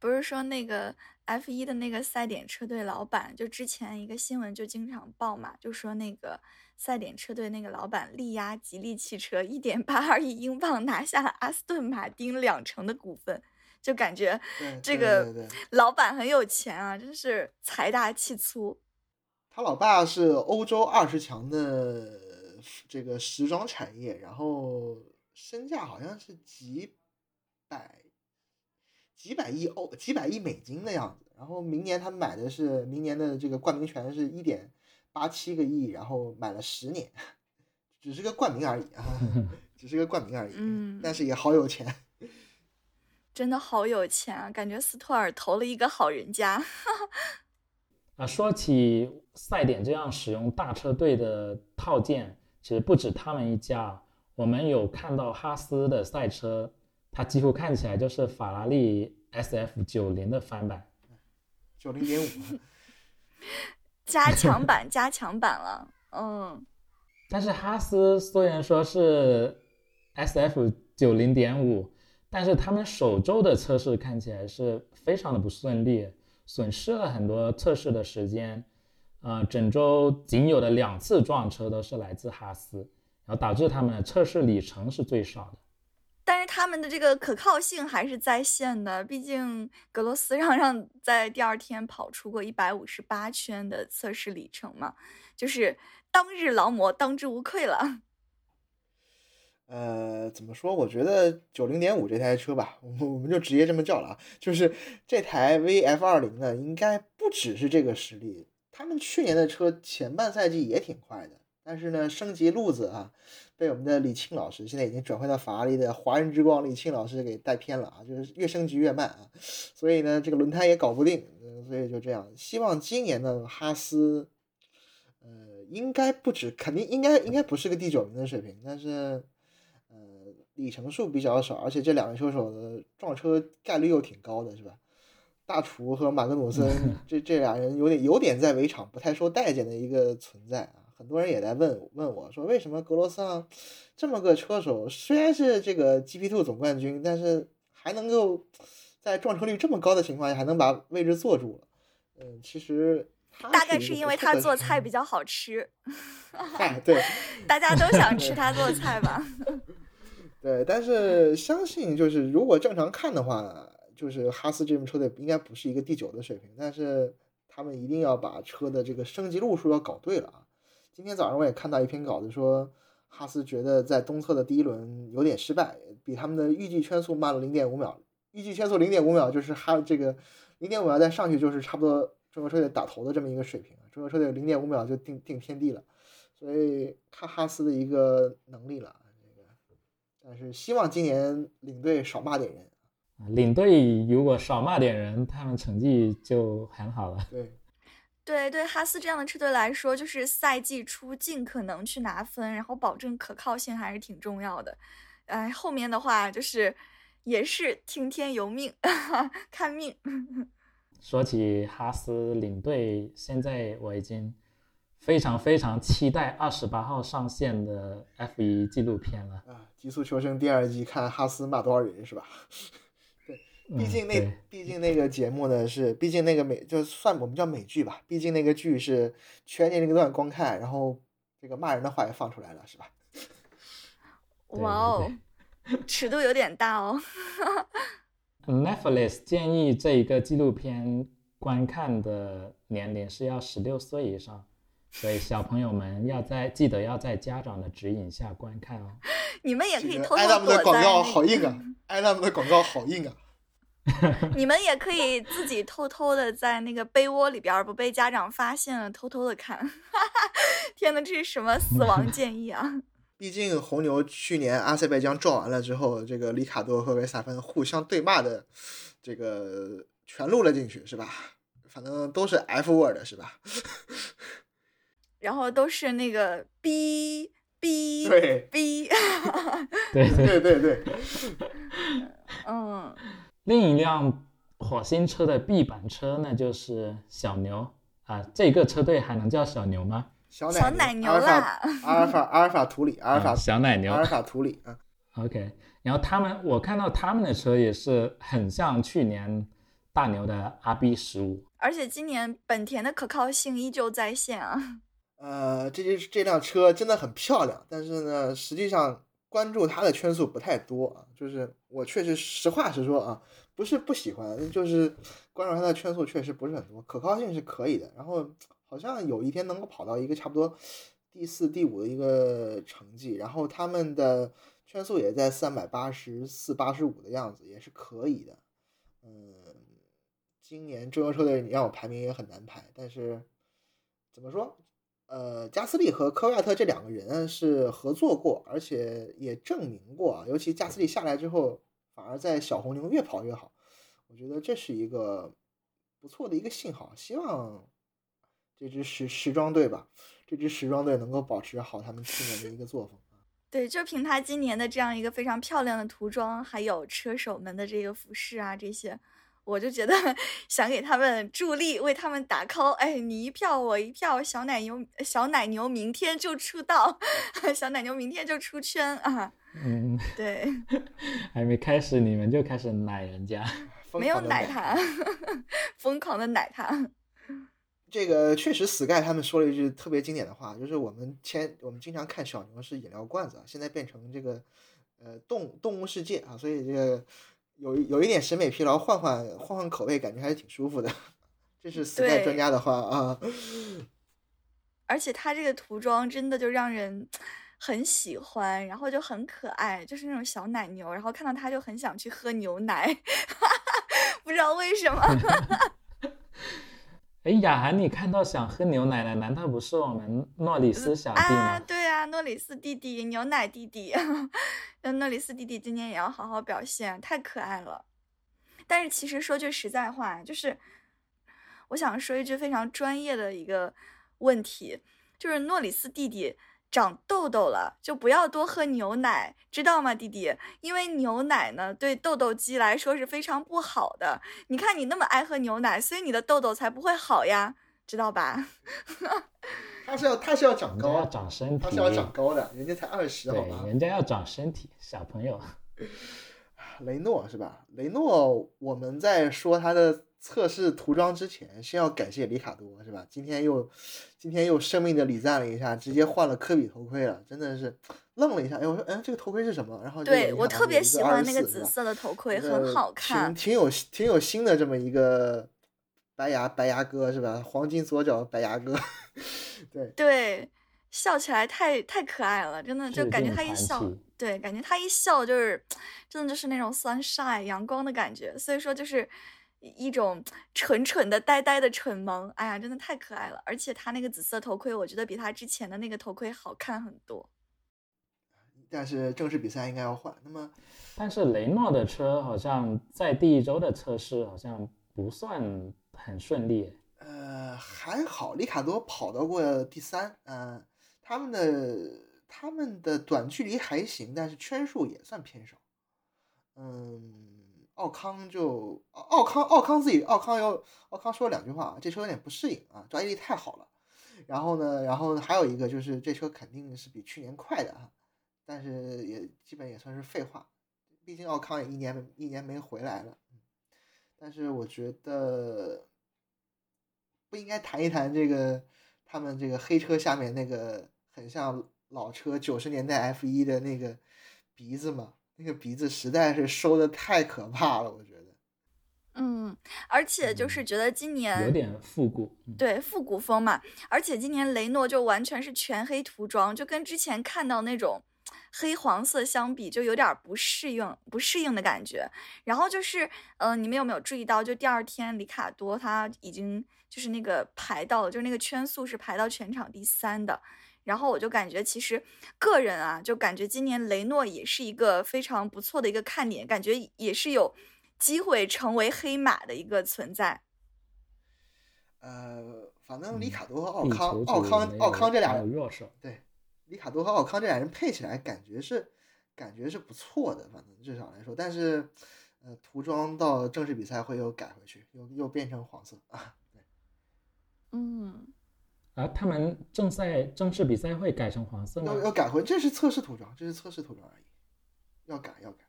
不是说那个 F1 的那个赛点车队老板，就之前一个新闻就经常报嘛，就说那个赛点车队那个老板力压吉利汽车 1.82 亿英镑拿下了阿斯顿马丁20%的股份。就感觉这个老板很有钱啊，真是财大气粗。他老爸是欧洲20强的这个时装产业，然后身价好像是几百亿美金的样子。然后明年的这个冠名权是 1.87 个亿，然后买了10年，只是个冠名而已。但是也好有钱。真的好有钱啊，感觉斯托尔投了一个好人家。说起赛点这样使用大车队的套件，其实不止他们一家，我们有看到哈斯的赛车，它几乎看起来就是法拉利 SF90 的翻版， 90.5 加强版了。但是哈斯虽然说是 SF90.5，但是他们首周的测试看起来是非常的不顺利，损失了很多测试的时间。整周仅有的2次撞车都是来自哈斯，然后导致他们的测试里程是最少的。但是他们的这个可靠性还是在线的，毕竟格罗斯让在第二天跑出过158圈的测试里程嘛，就是当日劳模当之无愧了。怎么说，我觉得 90.5 这台车吧，我们就直接这么叫了啊，就是这台 VF20 呢应该不只是这个实力，他们去年的车前半赛季也挺快的，但是呢升级路子啊被我们的李沁老师，现在已经转会到法拉利的华人之光李沁老师给带偏了啊，就是越升级越慢啊，所以呢这个轮胎也搞不定。所以就这样，希望今年的哈斯应该不止，肯定应该不是个第9名的水平，但是里程数比较少，而且这两位车手的撞车概率又挺高的，是吧？大厨和马格努森这俩人有点在围场不太受待见的一个存在啊。很多人也在问我说，为什么格罗斯让这么个车手，虽然是这个 GP2 总冠军，但是还能够在撞车率这么高的情况下还能把位置坐住了？其实大概是因为他做菜比较好吃。对，大家都想吃他做菜吧。对，但是相信就是如果正常看的话，就是哈斯这种车队应该不是一个第9的水平，但是他们一定要把车的这个升级路数要搞对了啊。今天早上我也看到一篇稿子说，哈斯觉得在东侧的第一轮有点失败，比他们的预计圈速慢了 0.5 秒，预计圈速 0.5 秒就是哈这个 0.5 秒再上去就是差不多中国车队打头的这么一个水平，中国车队 0.5 秒就定天地了，所以看哈斯的一个能力了。但是希望今年领队少骂点人，领队如果少骂点人，他们成绩就很好了。对，哈斯这样的车队来说，就是赛季初尽可能去拿分，然后保证可靠性还是挺重要的。后面的话就是也是听天由命，看命。说起哈斯领队，现在我已经非常非常期待28号上线的 F1 纪录片了。极速求生第二季，看哈斯骂多少人是吧？毕竟那个节目呢是，毕竟那个美就算我们叫美剧吧，毕竟那个剧是全年龄段观看，然后这个骂人的话也放出来了，是吧？哇哦，尺度有点大哦。Netflix 建议这一个纪录片观看的年龄是要16岁以上，所以小朋友们记得要在家长的指引下观看哦。你们也可以偷偷躲在。Adam 的广告好硬啊 ！Adam 的广告好硬啊！你们也可以自己偷偷的在那个被窝里边，不被家长发现了，偷偷的看。天哪，这是什么死亡建议啊！毕竟红牛去年阿塞拜疆撞完了之后，这个里卡多和维斯塔潘互相对骂的这个全录了进去，是吧？反正都是 F word 是吧？然后都是那个 B B 对 B， 对，嗯。另一辆火星车的 B 版车呢，就是小牛啊，这个车队还能叫小牛吗？小奶牛啦，阿尔法图里。OK， 然后我看到他们的车也是很像去年大牛的 RB15， 而且今年本田的可靠性依旧在线啊。这辆车真的很漂亮，但是呢，实际上关注它的圈数不太多啊。就是我确实实话实说啊，不是不喜欢，就是关注它的圈数确实不是很多，可靠性是可以的。然后。好像有一天能够跑到一个差不多第4、第5的一个成绩，然后他们的圈速也在384、85的样子，也是可以的。今年中游车队你让我排名也很难排，但是怎么说？加斯利和科维亚特这两个人是合作过，而且也证明过，尤其加斯利下来之后，反而在小红牛越跑越好，我觉得这是一个不错的一个信号，希望。这支时装队吧，这支时装队能够保持好他们去年的一个作风。对，就凭他今年的这样一个非常漂亮的涂装，还有车手们的这个服饰啊，这些我就觉得想给他们助力，为他们打 call。你一票我一票，小奶牛明天就出道，小奶牛明天就出圈啊！对，还没开始你们就开始奶人家，没有奶他，疯狂的奶他。这个确实 SKY 他们说了一句特别经典的话，就是我们经常看小牛是饮料罐子啊，现在变成这个动物世界啊，所以这个有一点审美疲劳，换换口味，感觉还是挺舒服的。这是 SKY 专家的话啊。而且他这个涂装真的就让人很喜欢，然后就很可爱，就是那种小奶牛，然后看到他就很想去喝牛奶，不知道为什么。雅涵，你看到想喝牛奶了，难道不是我们诺里斯小弟吗？对啊，诺里斯弟弟，牛奶弟弟。诺里斯弟弟今年也要好好表现，太可爱了。但是其实说句实在话，就是我想说一句非常专业的一个问题，就是诺里斯弟弟长痘痘了，就不要多喝牛奶，知道吗，弟弟？因为牛奶呢，对痘痘肌来说是非常不好的。你看你那么爱喝牛奶，所以你的痘痘才不会好呀，知道吧？他是要长高，要长身体，他是要长高的，人家才20，好吧？人家要长身体，小朋友。雷诺是吧？雷诺，我们在说他的测试涂装之前，先要感谢里卡多是吧？今天又生命的礼赞了一下，直接换了科比头盔了，真的是愣了一下。哎，我说，这个头盔是什么？然后对我特别喜欢那个紫色的头盔，很好看，挺有新的这么一个白牙哥是吧？黄金左脚白牙哥，对，笑起来太可爱了，真的就感觉他一笑。对，感觉他一笑就是真的就是那种 sunshine 阳光的感觉，所以说就是一种蠢蠢的呆呆的蠢萌，哎呀，真的太可爱了。而且他那个紫色头盔我觉得比他之前的那个头盔好看很多。但是正式比赛应该要换。那么但是雷诺的车好像在第一周的测试好像不算很顺利。还好里卡多跑到过第三，他们的短距离还行，但是圈数也算偏少。奥康说了两句话，这车有点不适应啊，抓地力太好了。然后还有一个就是这车肯定是比去年快的啊，但是也基本也算是废话，毕竟奥康也一年没回来了。但是我觉得不应该谈一谈这个他们这个黑车下面那个很像老车90年代 F1 的那个鼻子嘛，那个鼻子实在是收的太可怕了，我觉得。而且就是觉得今年有点复古，对，复古风嘛。而且今年雷诺就完全是全黑涂装，就跟之前看到那种黑黄色相比，就有点不适应的感觉。然后就是你们有没有注意到，就第二天里卡多他已经就是那个排到了，就是那个圈速是排到全场第3的。然后我就感觉其实个人啊，就感觉今年雷诺也是一个非常不错的一个看点，感觉也是有机会成为黑马的一个存在。反正里卡多和奥康这俩人弱手，对，里卡多和奥康这俩人配起来感觉是不错的，反正至少来说。但是涂装到正式比赛会又改回去，又变成黄色啊。对，啊，他们正式比赛会改成黄色吗？要改回，这是测试涂装而已，要改要改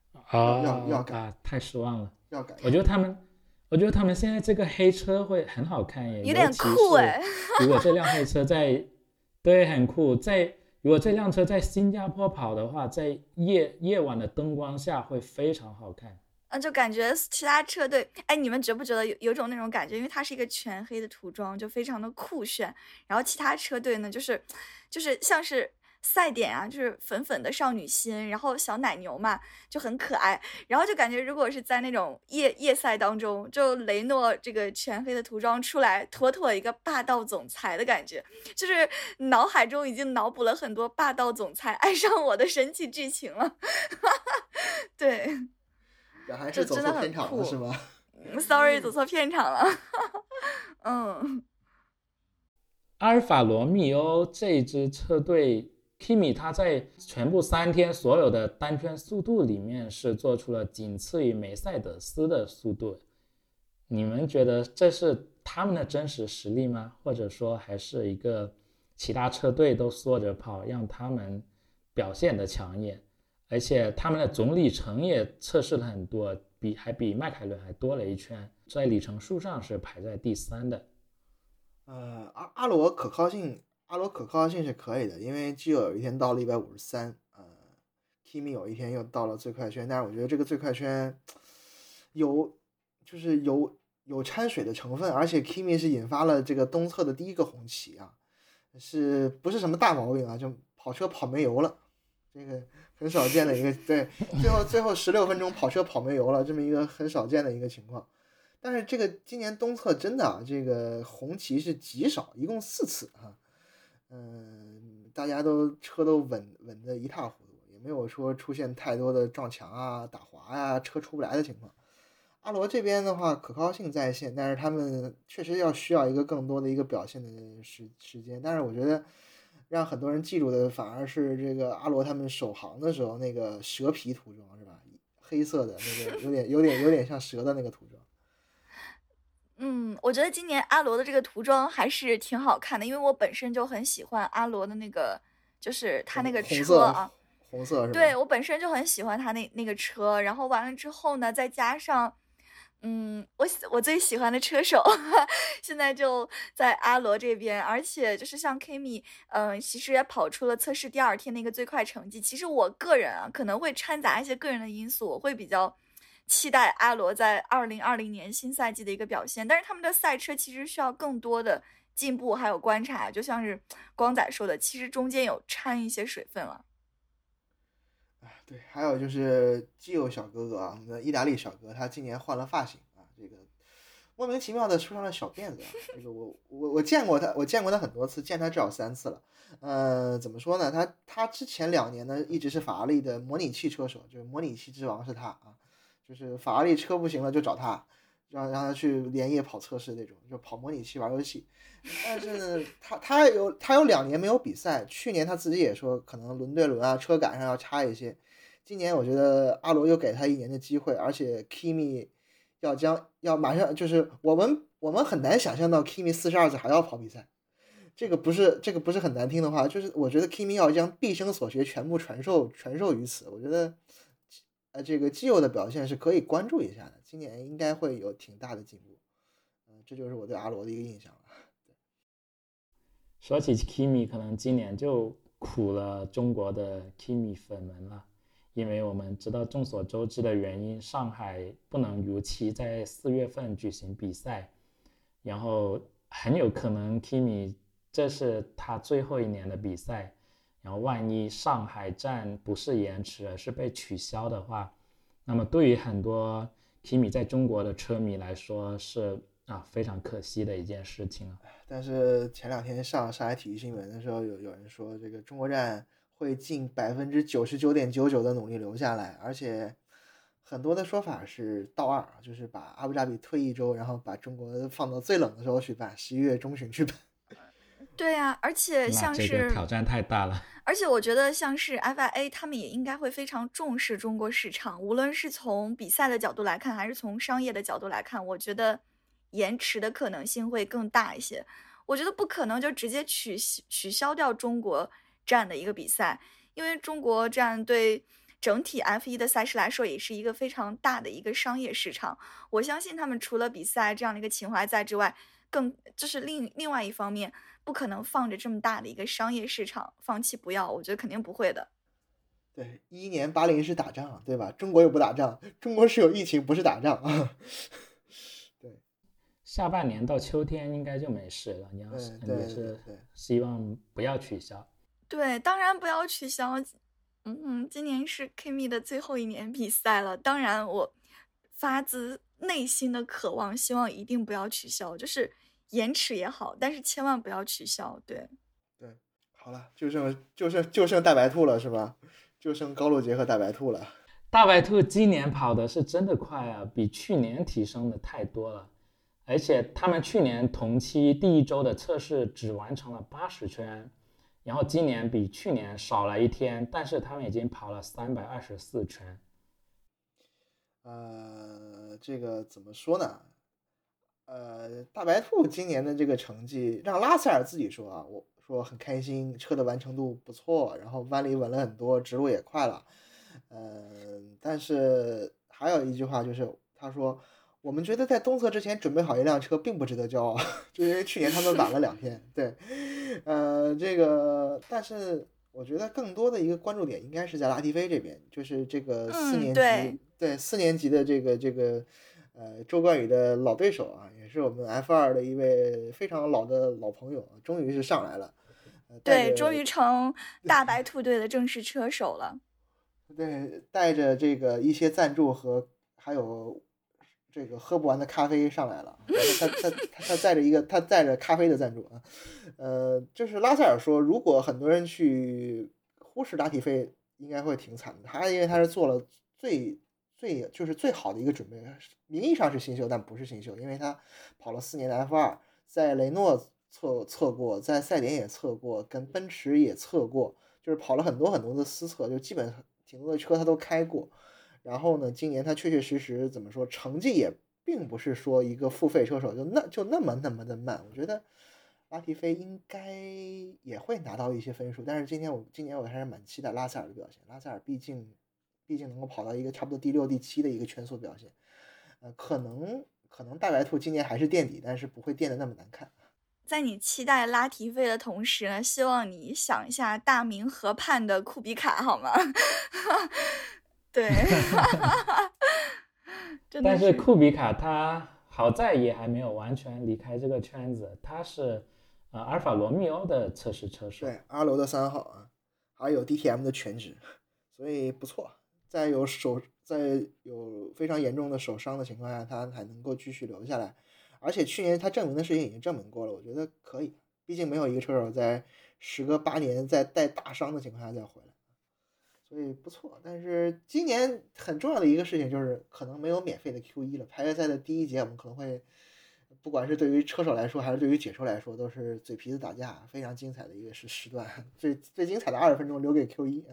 啊！太失望了，要改。我觉得他们现在这个黑车会很好看耶，有点酷哎。如果这辆黑车在，对，很酷。如果这辆车在新加坡跑的话，在夜晚的灯光下会非常好看。就感觉其他车队，哎，你们觉不觉得有种那种感觉？因为它是一个全黑的涂装，就非常的酷炫。然后其他车队呢，就是像是赛点啊，就是粉粉的少女心，然后小奶牛嘛，就很可爱。然后就感觉如果是在那种夜赛当中，就雷诺这个全黑的涂装出来，妥妥一个霸道总裁的感觉。就是脑海中已经脑补了很多霸道总裁爱上我的神奇剧情了。对。还是走错片场了是吗？Sorry， 走错片场了。阿尔法罗密欧这支车队 ，Kimi 他在全部3天所有的单圈速度里面是做出了仅次于梅赛德斯的速度。你们觉得这是他们的真实实力吗？或者说还是一个其他车队都缩着跑，让他们表现的抢眼？而且他们的总里程也测试了很多，还比迈凯伦还多了一圈，在里程数上是排在第3的。阿罗可靠性是可以的，因为 G 有一天到了153，Kimi 有一天又到了最快圈，但是我觉得这个最快圈有掺水的成分，而且 Kimi 是引发了这个东侧的第一个红旗啊，是不是什么大毛病啊？就跑车跑没油了。这个很少见的一个，对，最后16分钟跑车跑没油了，这么一个很少见的一个情况。但是这个今年东侧真的这个红旗是极少，一共4次啊。大家都车稳得一塌糊涂，也没有说出现太多的撞墙啊、打滑啊、车出不来的情况。阿罗这边的话可靠性在线，但是他们确实需要一个更多的一个表现的时间，但是我觉得。让很多人记住的反而是这个阿罗他们首航的时候那个蛇皮涂装，是吧？黑色的那个有点像蛇的那个涂装。我觉得今年阿罗的这个涂装还是挺好看的，因为我本身就很喜欢阿罗的那个，就是他那个车啊，红色是吧？对，我本身就很喜欢他那个车，然后完了之后呢，再加上。我最喜欢的车手现在就在阿罗这边，而且就是像 Kimi，其实也跑出了测试第2天的一个最快成绩。其实我个人啊，可能会掺杂一些个人的因素，我会比较期待阿罗在2020年新赛季的一个表现。但是他们的赛车其实需要更多的进步，还有观察。就像是光仔说的，其实中间有掺一些水分了。对，还有就是基友小哥哥啊，我们的意大利小哥，他今年换了发型啊，这个莫名其妙的梳上了小辫子、啊、这个我见过他，我见过他很多次，见他至少3次了。怎么说呢？他之前2年呢，一直是法拉利的模拟器车手，就是模拟器之王是他啊，就是法拉利车不行了就找他，让他去连夜跑测试那种，就跑模拟器玩游戏。但是他有2年没有比赛，去年他自己也说可能轮对轮啊，车感上要差一些。今年我觉得阿罗又给他1年的机会，而且 Kimi。要马上，就是我们很难想象到 Kimi 42次还要跑比赛，这个不是很难听的话，就是我觉得 Kimi 要将毕生所学全部传授于此，我觉得这个基友的表现是可以关注一下的，今年应该会有挺大的进步，这就是我对阿罗的一个印象了。说起 Kimi， 可能今年就苦了中国的 Kimi 粉们了。因为我们知道众所周知的原因，上海不能如期在4月份举行比赛，然后很有可能 Kimi 这是他最后1年的比赛，然后万一上海站不是延迟而是被取消的话，那么对于很多 Kimi 在中国的车迷来说是非常可惜的一件事情啊。但是前2天上上海体育新闻的时候，有人说这个中国站会尽 99.99% 的努力留下来，而且很多的说法是倒二，就是把阿布扎比推1周，然后把中国放到最冷的时候去办，11月中旬去办。对啊，而且像是这个挑战太大了，而且我觉得像是 FIA 他们也应该会非常重视中国市场，无论是从比赛的角度来看还是从商业的角度来看，我觉得延迟的可能性会更大一些。我觉得不可能就直接取消掉中国站的一个比赛，因为中国站对整体 F1 的赛事来说也是一个非常大的一个商业市场，我相信他们除了比赛这样的一个情怀在之外，更就是另外一方面不可能放着这么大的一个商业市场放弃不要，我觉得肯定不会的。对，11年巴林是打仗对吧，中国又不打仗，中国是有疫情不是打仗对，下半年到秋天应该就没事了，你要是对是希望不要取消。对，当然不要取消。今年是 Kimi 的最后1年比赛了，当然我发自内心的渴望希望一定不要取消，就是延迟也好，但是千万不要取消。对对，好了，就剩大白兔了是吧，就剩高露洁和大白兔了。大白兔今年跑的是真的快啊，比去年提升的太多了，而且他们去年同期第1周的测试只完成了80圈，然后今年比去年少了1天，但是他们已经跑了324圈。这个怎么说呢？大白兔今年的这个成绩，让拉塞尔自己说啊，我说很开心，车的完成度不错，然后弯里稳了很多，直路也快了。但是还有一句话就是，他说我们觉得在东侧之前准备好一辆车并不值得骄傲，就因为去年他们晚了2天。对，这个，但是我觉得更多的一个关注点应该是在拉蒂菲这边，就是这个4年级，对4年级的这个周冠宇的老对手啊，也是我们 F2 的一位非常老的老朋友，终于是上来了，对，终于成大白兔队的正式车手了。对，带着这个一些赞助和还有。这个喝不完的咖啡上来了，他带着咖啡的赞助啊，就是拉塞尔说，如果很多人去忽视拉蒂菲，应该会挺惨的。他因为他是做了最好的一个准备，名义上是新秀，但不是新秀，因为他跑了4年的 F2， 在雷诺测过，在赛点也测过，跟奔驰也测过，就是跑了很多很多的私测，就基本挺多的车他都开过。然后呢，今年他确确实实怎么说，成绩也并不是说一个付费车手就那么的慢。我觉得拉蒂菲应该也会拿到一些分数，但是今年我还是蛮期待拉塞尔的表现。拉塞尔毕竟能够跑到一个差不多第6、第7的一个圈速表现，可能大白兔今年还是垫底，但是不会垫得那么难看。在你期待拉蒂菲的同时呢，希望你想一下大明河畔的库比卡好吗？对真的是，但是库比卡他好在也还没有完全离开这个圈子，他是阿尔法罗密欧的测试车手，对，阿罗的3号啊，还有 DTM 的全职，所以不错。在有非常严重的手伤的情况下，他还能够继续留下来，而且去年他证明的事情已经证明过了，我觉得可以，毕竟没有一个车手在时隔8年在带大伤的情况下再回来，所以不错。但是今年很重要的一个事情就是可能没有免费的 Q1 了，排位赛的第一节我们可能会不管是对于车手来说还是对于解说来说都是嘴皮子打架，非常精彩的一个时段，最精彩的20分钟留给 Q1。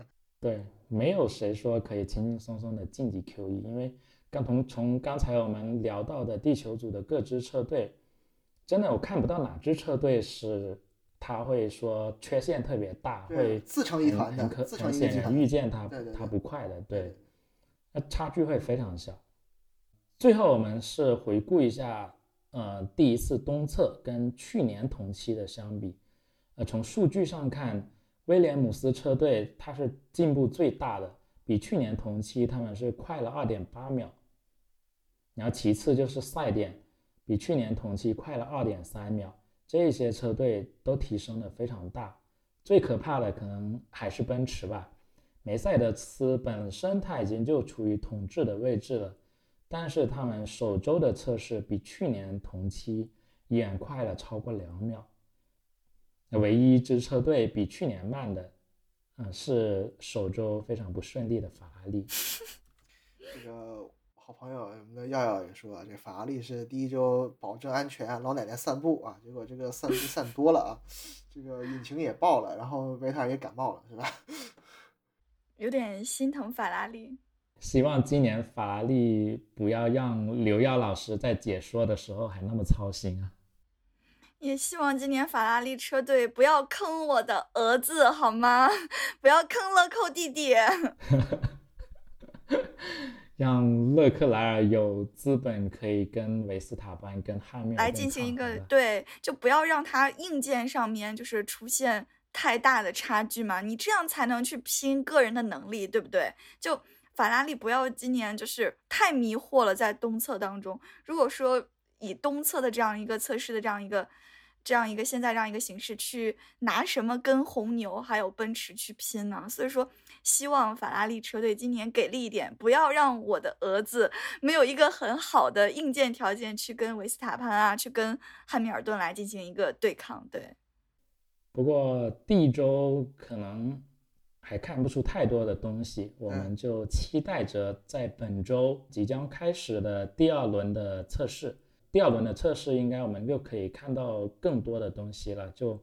对，没有谁说可以轻轻松松的晋级 Q1， 因为从刚才我们聊到的地球组的各支车队，真的我看不到哪支车队是他会说缺陷特别大，会自成一团的，自成一团，很显然预见他不快的，对，那差距会非常小。最后我们是回顾一下第一次东测跟去年同期的相比，从数据上看，威廉姆斯车队它是进步最大的，比去年同期他们是快了 2.8 秒，然后其次就是赛点，比去年同期快了 2.3 秒，这些车队都提升的非常大。最可怕的可能还是奔驰吧，梅赛德斯本身它已经就处于统治的位置了，但是他们首周的测试比去年同期依然快了超过2秒，唯一一支车队比去年慢的，是首周非常不顺利的法拉利。这个好朋友我们的耀耀也说啊，这法拉利是第一周保证安全，老奶奶散步啊，结果这个散步散多了啊，这个引擎也爆了，然后维塔也感冒了，是吧？有点心疼法拉利。希望今年法拉利不要让刘耀老师在解说的时候还那么操心啊！也希望今年法拉利车队不要坑我的儿子好吗？不要坑乐扣弟弟，让勒克莱尔有资本可以跟维斯塔潘、跟汉密尔顿来进行一个对，就不要让他硬件上面就是出现太大的差距嘛，你这样才能去拼个人的能力，对不对？就法拉利不要今年就是太迷惑了，在东测当中，如果说以东测的这样一个测试的这样一个现在这样一个形式去拿什么跟红牛还有奔驰去拼呢？所以说希望法拉利车队今年给力一点，不要让我的儿子没有一个很好的硬件条件去跟维斯塔潘啊，去跟汉密尔顿来进行一个对抗。对，不过第一周可能还看不出太多的东西，我们就期待着在本周即将开始的第二轮的测试应该我们就可以看到更多的东西了，就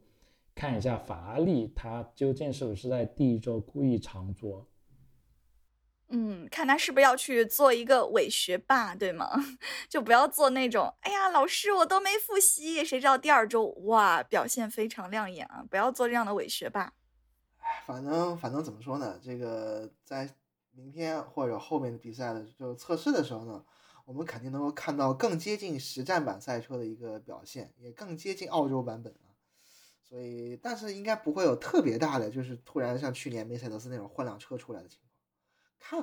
看一下法拉利他究竟是不是在第一周故意长做，看他是不是要去做一个伪学霸，对吗？就不要做那种哎呀老师我都没复习，谁知道第二周哇表现非常亮眼啊，不要做这样的伪学霸。反正怎么说呢，这个在明天或者后面的比赛的就测试的时候呢，我们肯定能够看到更接近实战版赛车的一个表现，也更接近澳洲版本啊。所以但是应该不会有特别大的就是突然像去年梅赛德斯那种换辆车出来的情况，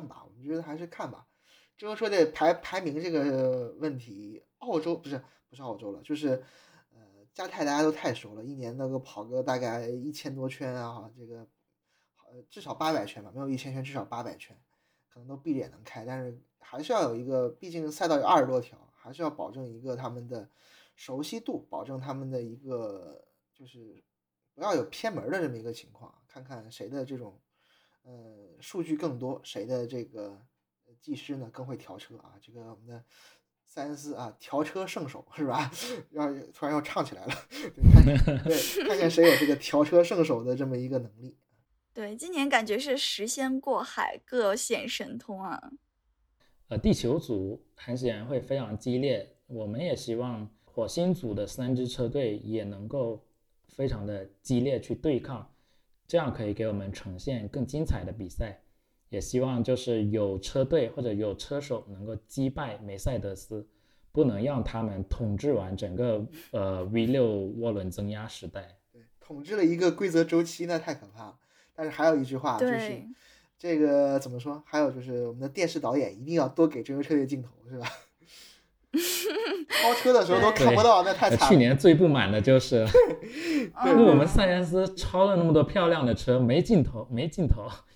看吧，我们觉得还是看吧。这个车队排名这个问题，澳洲不是澳洲了，就是加泰大家都太熟了，一年能够跑个大概1000多圈啊，这个至少800圈吧，没有1000圈至少800圈，可能都闭着眼能开，但是还是要有一个，毕竟赛道有20多条，还是要保证一个他们的熟悉度，保证他们的一个就是不要有偏门的这么一个情况，看看谁的这种数据更多，谁的这个技师呢更会调车啊，这个我们的塞恩斯啊，调车圣手是吧？突然要唱起来了，看看谁有这个调车圣手的这么一个能力。对，今年感觉是时仙过海，各显神通啊。地球组很显然会非常激烈，我们也希望火星组的3支车队也能够非常的激烈去对抗，这样可以给我们呈现更精彩的比赛。也希望就是有车队或者有车手能够击败梅赛德斯，不能让他们统治完整个V6 涡轮增压时代。对，统治了一个规则周期那太可怕了。但是还有一句话就是这个怎么说，还有就是我们的电视导演一定要多给这个车队镜头，是吧？超车的时候都看不到，那太惨了。去年最不满的就是对我们塞恩斯超了那么多漂亮的车，没镜头，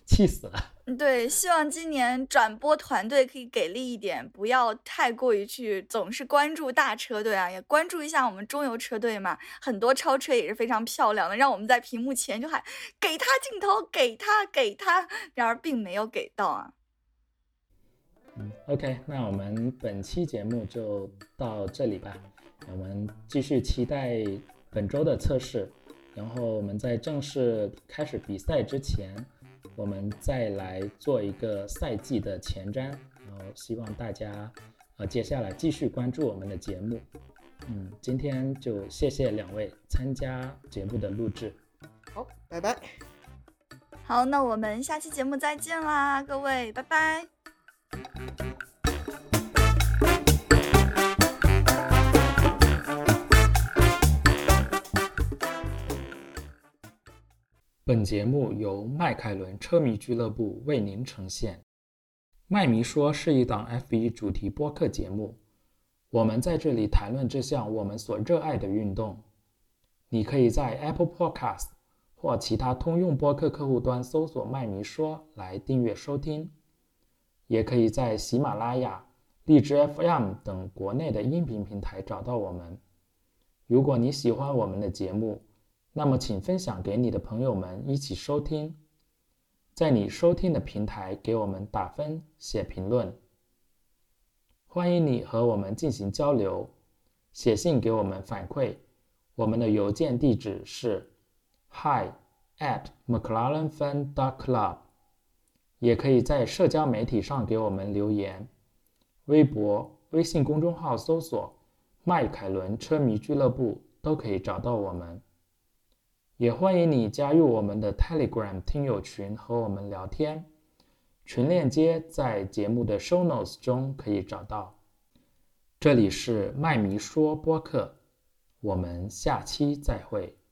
气死了。对，希望今年转播团队可以给力一点，不要太过于去总是关注大车队啊，也关注一下我们中游车队嘛，很多超车也是非常漂亮的，让我们在屏幕前就喊给他镜头，给他给他，然而并没有给到啊。OK， 那我们本期节目就到这里吧，我们继续期待本周的测试，然后我们在正式开始比赛之前，我们再来做一个赛季的前瞻，然后希望大家接下来继续关注我们的节目。今天就谢谢两位参加节目的录制。好，拜拜。好，那我们下期节目再见啦，各位，拜拜。本节目由迈凯伦车迷俱乐部为您呈现。麦迷说是一档 F1 主题播客节目，我们在这里谈论这项我们所热爱的运动。你可以在 Apple Podcasts 或其他通用播客客户端搜索麦迷说来订阅收听，也可以在喜马拉雅、荔枝 FM 等国内的音频平台找到我们。如果你喜欢我们的节目，那么请分享给你的朋友们一起收听，在你收听的平台给我们打分、写评论。欢迎你和我们进行交流，写信给我们反馈，我们的邮件地址是 hi@mclarenfan.club， 也可以在社交媒体上给我们留言，微博、微信公众号搜索迈凯伦车迷俱乐部都可以找到我们。也欢迎你加入我们的 Telegram 听友群和我们聊天，群链接在节目的 show notes 中可以找到。这里是麦迷说播客，我们下期再会。